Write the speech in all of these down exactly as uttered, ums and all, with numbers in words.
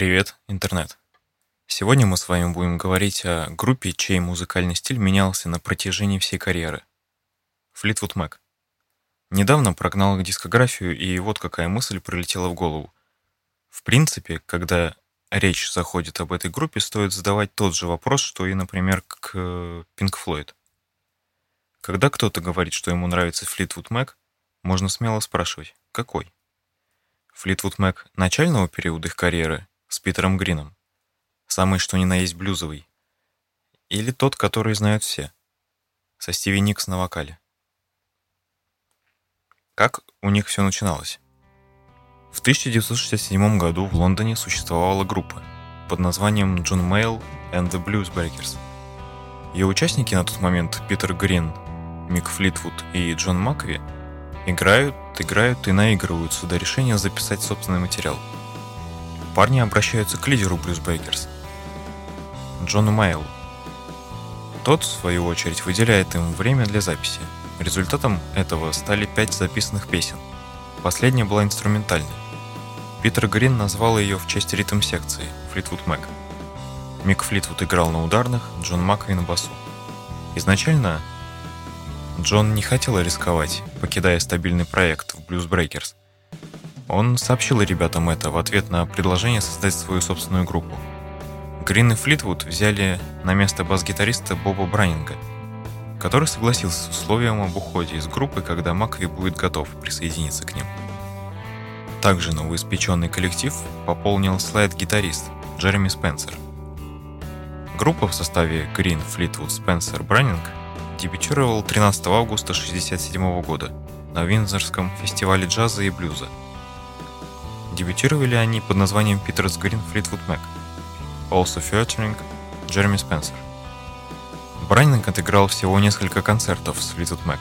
Привет, интернет! Сегодня мы с вами будем говорить о группе, чей музыкальный стиль менялся на протяжении всей карьеры. Fleetwood Mac. Недавно прогнал их дискографию, и вот какая мысль прилетела в голову. В принципе, когда речь заходит об этой группе, стоит задавать тот же вопрос, что и, например, к Pink Floyd. Когда кто-то говорит, что ему нравится Fleetwood Mac, можно смело спрашивать, какой? Fleetwood Mac начального периода их карьеры с Питером Грином, самый что ни на есть блюзовый, или тот, который знают все, со Стиви Никс на вокале. Как у них все начиналось? В тысяча девятьсот шестьдесят седьмом году в Лондоне существовала группа под названием John Mayle and the Bluesbreakers. Ее участники на тот момент Питер Грин, Мик Флитвуд и Джон Макви играют, играют и наигрываются до решения записать собственный материал. Парни обращаются к лидеру Bluesbreakers, Джону Майлу. Тот, в свою очередь, выделяет им время для записи. Результатом этого стали пять записанных песен. Последняя была инструментальной. Питер Грин назвал ее в честь ритм-секции Fleetwood Mac. Мик Флитвуд играл на ударных, Джон Макви на басу. Изначально Джон не хотел рисковать, покидая стабильный проект в Bluesbreakers. Он сообщил ребятам это в ответ на предложение создать свою собственную группу. Грин и Флитвуд взяли на место бас-гитариста Боба Браннинга, который согласился с условием об уходе из группы, когда Макви будет готов присоединиться к ним. Также новоиспеченный коллектив пополнил слайд-гитарист Джереми Спенсер. Группа в составе Грин, Флитвуд, Спенсер, Браннинг дебютировала тринадцатого августа тысяча девятьсот шестьдесят седьмого года на Виндзорском фестивале джаза и блюза. Дебютировали они под названием Питер's Green Fleetwood Mac, also featuring Джереми Спенсер. Браннинг отыграл всего несколько концертов с Fleetwood Mac.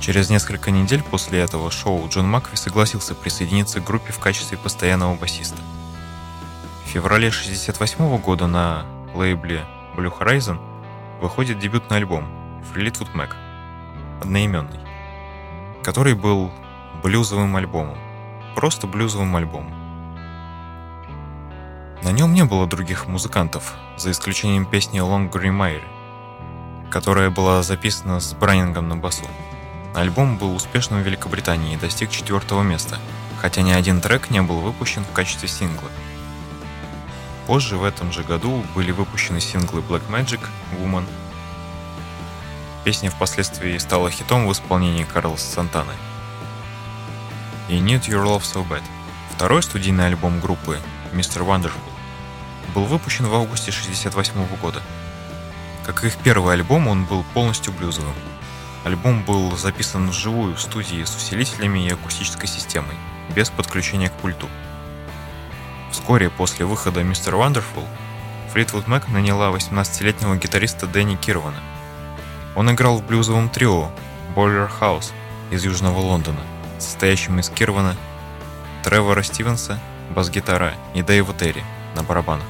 Через несколько недель после этого шоу Джон Макви согласился присоединиться к группе в качестве постоянного басиста. В феврале тысяча девятьсот шестьдесят восьмого года на лейбле Blue Horizon выходит дебютный альбом Fleetwood Mac, одноименный, который был блюзовым альбомом. Просто блюзовым альбомом. На нем не было других музыкантов, за исключением песни Long Green Mile, которая была записана с Браннингом на басу. Альбом был успешным в Великобритании и достиг четвертого места, хотя ни один трек не был выпущен в качестве сингла. Позже в этом же году были выпущены синглы Black Magic Woman. Песня впоследствии стала хитом в исполнении Карлоса Сантаны. И Need Your Love So Bad. Второй студийный альбом группы мистер Wonderful был выпущен в августе тысяча девятьсот шестьдесят восьмого года. Как и их первый альбом, он был полностью блюзовым. Альбом был записан вживую в студии с усилителями и акустической системой, без подключения к пульту. Вскоре после выхода мистер Wonderful Fleetwood Mac наняла восемнадцатилетнего гитариста Дэнни Кирвана. Он играл в блюзовом трио Boilerhouse из Южного Лондона, состоящим из Кирвана, Тревора Стивенса, бас-гитара, и Дейва Терри на барабанах.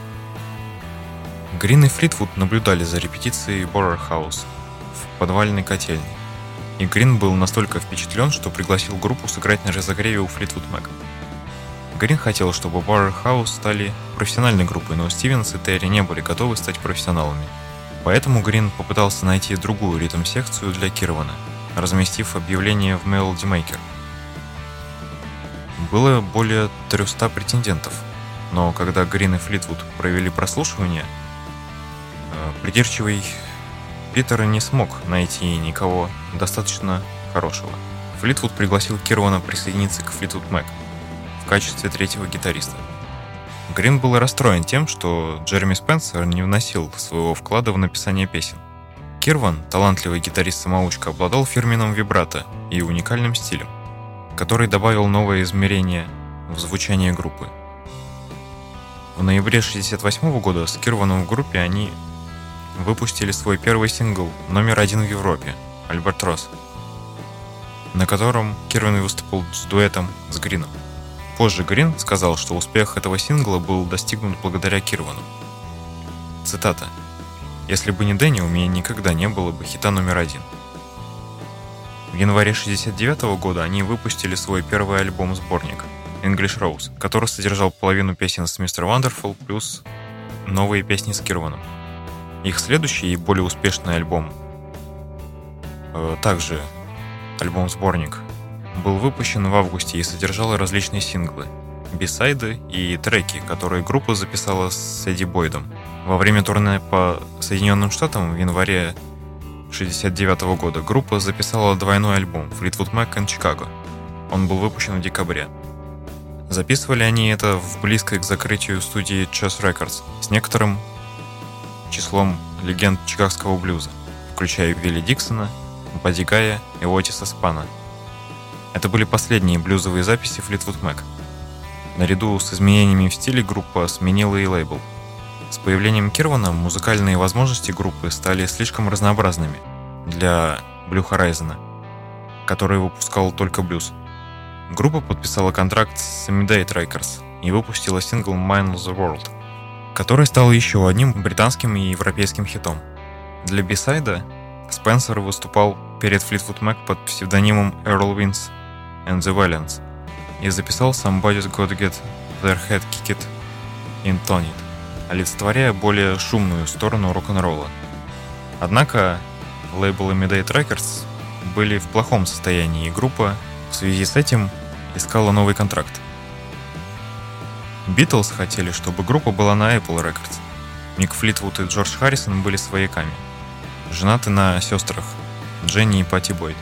Грин и Флитвуд наблюдали за репетицией Boilerhouse в подвальной котельне, и Грин был настолько впечатлен, что пригласил группу сыграть на разогреве у Fleetwood Mac. Грин хотел, чтобы Boilerhouse стали профессиональной группой, но Стивенс и Терри не были готовы стать профессионалами, поэтому Грин попытался найти другую ритм-секцию для Кирвана, разместив объявление в Мелоди Мейкер. Было более трёхсот претендентов, но когда Грин и Флитвуд провели прослушивание, придирчивый Питер не смог найти никого достаточно хорошего. Флитвуд пригласил Кирвана присоединиться к Fleetwood Mac в качестве третьего гитариста. Грин был расстроен тем, что Джереми Спенсер не вносил своего вклада в написание песен. Кирван, талантливый гитарист-самоучка, обладал фирменным вибрато и уникальным стилем, который добавил новое измерение в звучание группы. В ноябре тысяча девятьсот шестьдесят восьмого года с Кирваном в группе они выпустили свой первый сингл номер один в Европе «Альбатрос», на котором Кирван выступил с дуэтом с Грином. Позже Грин сказал, что успех этого сингла был достигнут благодаря Кирвану. Цитата: «Если бы не Дэнни, у меня никогда не было бы хита номер один». В январе тысяча девятьсот шестьдесят девятого года они выпустили свой первый альбом-сборник English Rose, который содержал половину песен с мистер Wonderful плюс новые песни с Кирваном. Их следующий и более успешный альбом, э, также альбом-сборник, был выпущен в августе и содержал различные синглы, бисайды и треки, которые группа записала с Эдди Бойдом во время турне по Соединенным Штатам в январе шестьдесят девятого года. Группа записала двойной альбом Fleetwood Mac in Chicago. Он был выпущен в декабре. Записывали они это в близкой к закрытию студии Chess Records с некоторым числом легенд чикагского блюза, включая Вилли Диксона, Бадди Гая и Отиса Спана. Это были последние блюзовые записи Fleetwood Mac. Наряду с изменениями в стиле группа сменила и лейбл. С появлением Кирвана музыкальные возможности группы стали слишком разнообразными для Blue Horizon, который выпускал только блюз. Группа подписала контракт с Amidate Rikers и выпустила сингл Mind the World, который стал еще одним британским и европейским хитом. Для бисайда Спенсер выступал перед Fleetwood Mac под псевдонимом Earl Wins and the Valiants и записал Somebody's Gotta Get Their Head Kicked in Tonight, олицетворяя более шумную сторону рок-н-ролла. Однако лейбл Amidate Records были в плохом состоянии, и группа в связи с этим искала новый контракт. Битлз хотели, чтобы группа была на Apple Records. Мик Флитвуд и Джордж Харрисон были свояками, женаты на сестрах Дженни и Патти Бойд.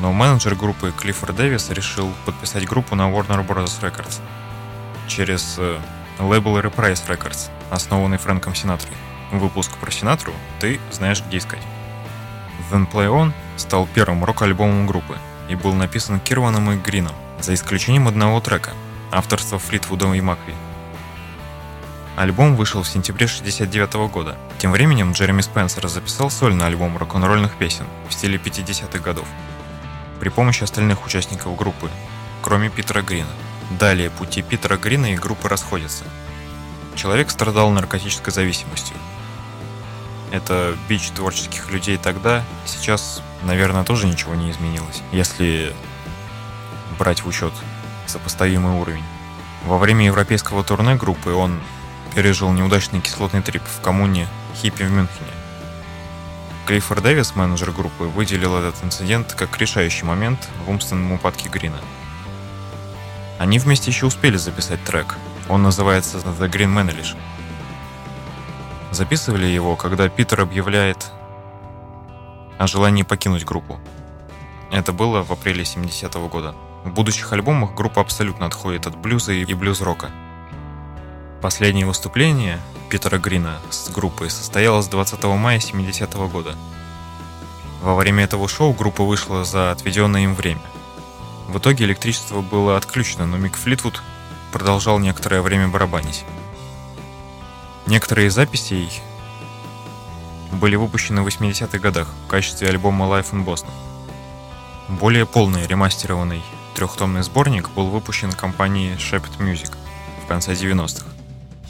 Но менеджер группы Клиффорд Дэвис решил подписать группу на Warner Bros. Records через э, лейбл Reprise Records, основанный Фрэнком Синатрой. Выпуск про Синатру ты знаешь, где искать. When Play On стал первым рок-альбомом группы и был написан Кирваном и Грином, за исключением одного трека, авторства Флитвуда и Макви. Альбом вышел в сентябре шестьдесят девятого года. Тем временем Джереми Спенсер записал сольный альбом рок-н-ролльных песен в стиле пятидесятых годов при помощи остальных участников группы, кроме Питера Грина. Далее пути Питера Грина и группы расходятся. Человек страдал наркотической зависимостью. Это бич творческих людей тогда, сейчас, наверное, тоже ничего не изменилось, если брать в учет сопоставимый уровень. Во время европейского турне группы он пережил неудачный кислотный трип в коммуне хиппи в Мюнхене. Клиффорд Дэвис, менеджер группы, выделил этот инцидент как решающий момент в умственном упадке Грина. Они вместе еще успели записать трек, он называется «The Green Manalish». Записывали его, когда Питер объявляет о желании покинуть группу. Это было в апреле семидесятого года. В будущих альбомах группа абсолютно отходит от блюза и блюз-рока. Последнее выступление Питера Грина с группой состоялось двадцатого мая семидесятого года. Во время этого шоу группа вышла за отведенное им время. В итоге электричество было отключено, но Мик Флитвуд продолжал некоторое время барабанить. Некоторые из записей были выпущены в восьмидесятых годах в качестве альбома Live in Boston. Более полный ремастерированный трехтомный сборник был выпущен компанией Shepherd Music в конце девяностых.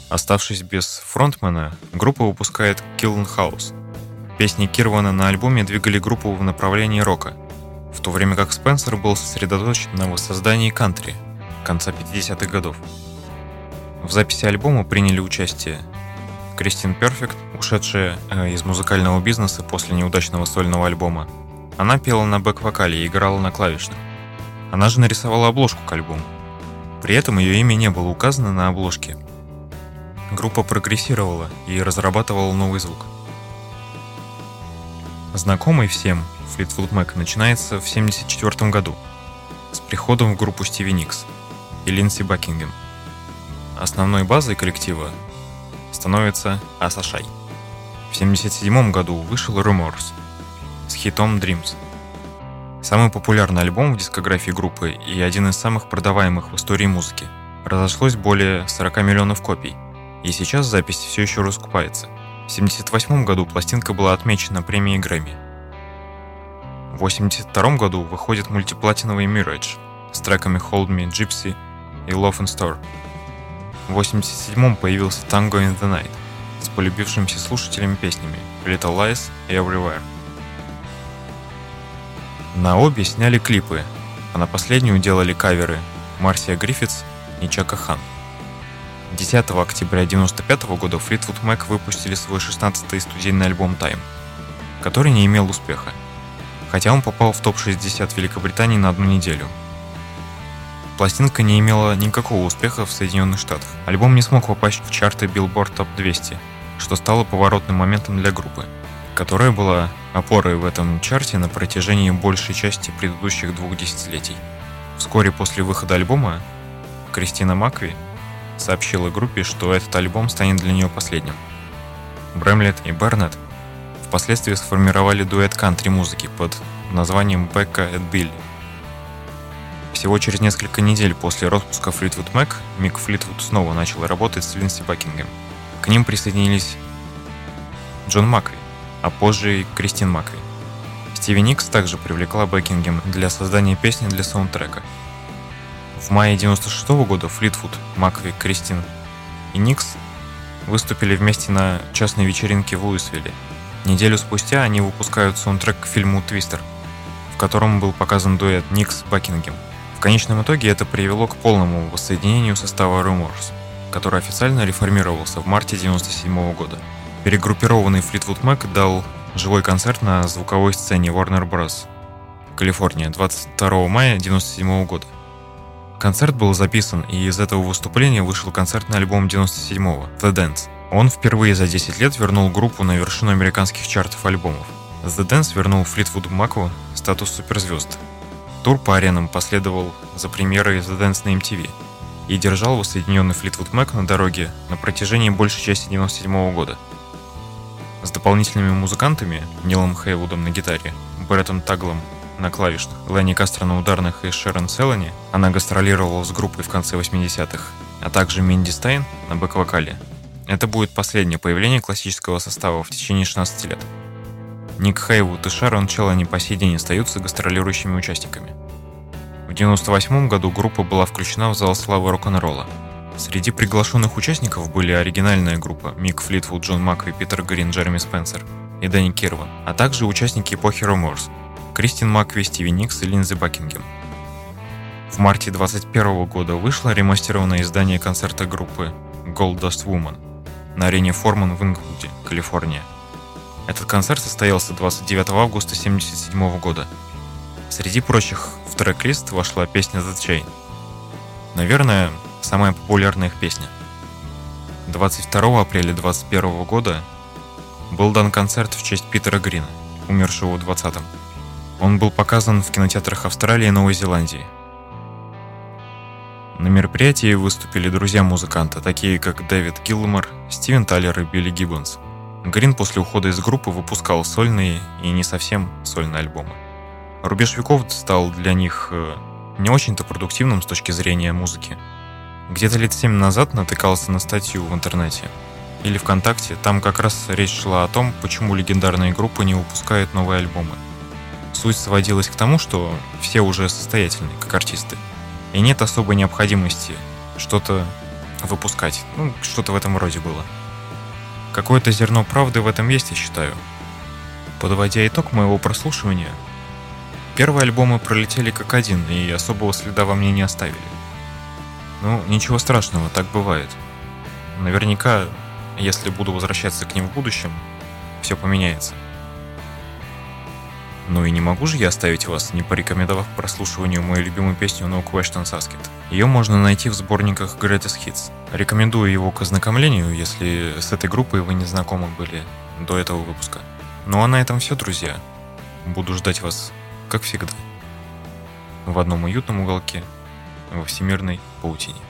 Оставшись без фронтмена, группа выпускает Kiln House. Песни Кирвана на альбоме двигали группу в направлении рока, в то время как Спенсер был сосредоточен на воссоздании кантри конца пятидесятых годов. В записи альбома приняли участие Кристин Перфект, ушедшая из музыкального бизнеса после неудачного сольного альбома. Она пела на бэк-вокале и играла на клавишных. Она же нарисовала обложку к альбому. При этом ее имя не было указано на обложке. Группа прогрессировала и разрабатывала новый звук. Знакомый всем Fleetwood Mac начинается в семьдесят четвёртом году с приходом в группу Стиви Никс и Линдси Бакингем. Основной базой коллектива становится Асашай. В семьдесят седьмом году вышел Руморс с хитом Dreams. Самый популярный альбом в дискографии группы и один из самых продаваемых в истории музыки. Разошлось более сорок миллионов копий, и сейчас запись все еще раскупается. В семьдесят восьмом году пластинка была отмечена премией Грэмми. В восемьдесят втором году выходит мультиплатиновый Mirage с треками Hold Me, Gypsy и Love and Store. В восемьдесят седьмом появился Tango in the Night с полюбившимися слушателями песнями Little Lies и Everywhere. На обе сняли клипы, а на последнюю делали каверы Марсия Гриффитс и Чака Хан. десятого октября девяносто пятого года Fleetwood Mac выпустили свой шестнадцатый студийный альбом Time, который не имел успеха, хотя он попал в топ шестьдесят Великобритании на одну неделю. Пластинка не имела никакого успеха в Соединенных Штатах. Альбом не смог попасть в чарты Billboard Топ двести, что стало поворотным моментом для группы, которая была опорой в этом чарте на протяжении большей части предыдущих двух десятилетий. Вскоре после выхода альбома Кристина Макви сообщила группе, что этот альбом станет для нее последним. Брэмлетт и Бернетт впоследствии сформировали дуэт кантри-музыки под названием «Becca and Billy». Всего через несколько недель после распуска Fleetwood Mac Мик Флитвуд снова начал работать с Линдси Бакингем. К ним присоединились Джон Макви, а позже и Кристин Макви. Стиви Никс также привлекла Бакингем для создания песни для саундтрека. В мае девяносто шестого года Флитвуд, Макви, Кристин и Никс выступили вместе на частной вечеринке в Луисвилле. Неделю спустя они выпускают саундтрек к фильму «Твистер», в котором был показан дуэт Никс Бакингем. В конечном итоге это привело к полному воссоединению состава Руморс, который официально реформировался в марте девяносто седьмого года. Перегруппированный Fleetwood Mac дал живой концерт на звуковой сцене Warner Bros. Калифорния двадцать второго мая девяносто седьмого года. Концерт был записан, и из этого выступления вышел концертный альбом девяносто седьмого «The Dance». Он впервые за десять лет вернул группу на вершину американских чартов альбомов. «The Dance» вернул Fleetwood Mac статус суперзвезд. Тур по аренам последовал за премьерой The Dance на эм ти ви и держал воссоединенный Fleetwood Mac на дороге на протяжении большей части девяносто седьмого года. С дополнительными музыкантами Нилом Хейвудом на гитаре, Бреттом Таглом на клавишах, Ленни Кастро на ударных и Шерон Селлани, она гастролировала с группой в конце восьмидесятых, а также Минди Стайн на бэк-вокале. Это будет последнее появление классического состава в течение шестнадцати лет. Ник Хейвуд и Шерон Челлани по сей день остаются гастролирующими участниками. В девяносто восьмом году группа была включена в зал славы рок-н-ролла. Среди приглашенных участников были оригинальная группа Мик Флитвуд, Джон Макви, Питер Грин, Джереми Спенсер и Дэнни Кирван, а также участники эпохи Руморс – Кристин Макви, Стиви Никс и Линдси Бакингем. В марте двадцать первого года вышло ремастерованное издание концерта группы Gold Dust Woman на арене Форман в Ингвуде, Калифорния. Этот концерт состоялся двадцать девятого августа тысяча девятьсот семьдесят седьмого года. Среди прочих в трек-лист вошла песня «The Chain». Наверное, самая популярная их песня. двадцать второго апреля двадцать первого года был дан концерт в честь Питера Грина, умершего в двадцатом. Он был показан в кинотеатрах Австралии и Новой Зеландии. На мероприятии выступили друзья музыканта, такие как Дэвид Гилмор, Стивен Талер и Билли Гиббонс. Грин после ухода из группы выпускал сольные и не совсем сольные альбомы. Рубеж веков стал для них не очень-то продуктивным с точки зрения музыки. Где-то лет семь назад натыкался на статью в интернете или ВКонтакте, там как раз речь шла о том, почему легендарные группы не выпускают новые альбомы. Суть сводилась к тому, что все уже состоятельны, как артисты, и нет особой необходимости что-то выпускать, ну, что-то в этом роде было. Какое-то зерно правды в этом есть, я считаю. Подводя итог моего прослушивания, первые альбомы пролетели как один и особого следа во мне не оставили. Ну, ничего страшного, так бывает. Наверняка, если буду возвращаться к ним в будущем, все поменяется. Ну и не могу же я оставить вас, не порекомендовав к прослушиванию мою любимую песню No Questions Asked. Ее можно найти в сборниках Greatest Hits. Рекомендую его к ознакомлению, если с этой группой вы не знакомы были до этого выпуска. Ну а на этом все, друзья. Буду ждать вас, как всегда, в одном уютном уголке во всемирной паутине.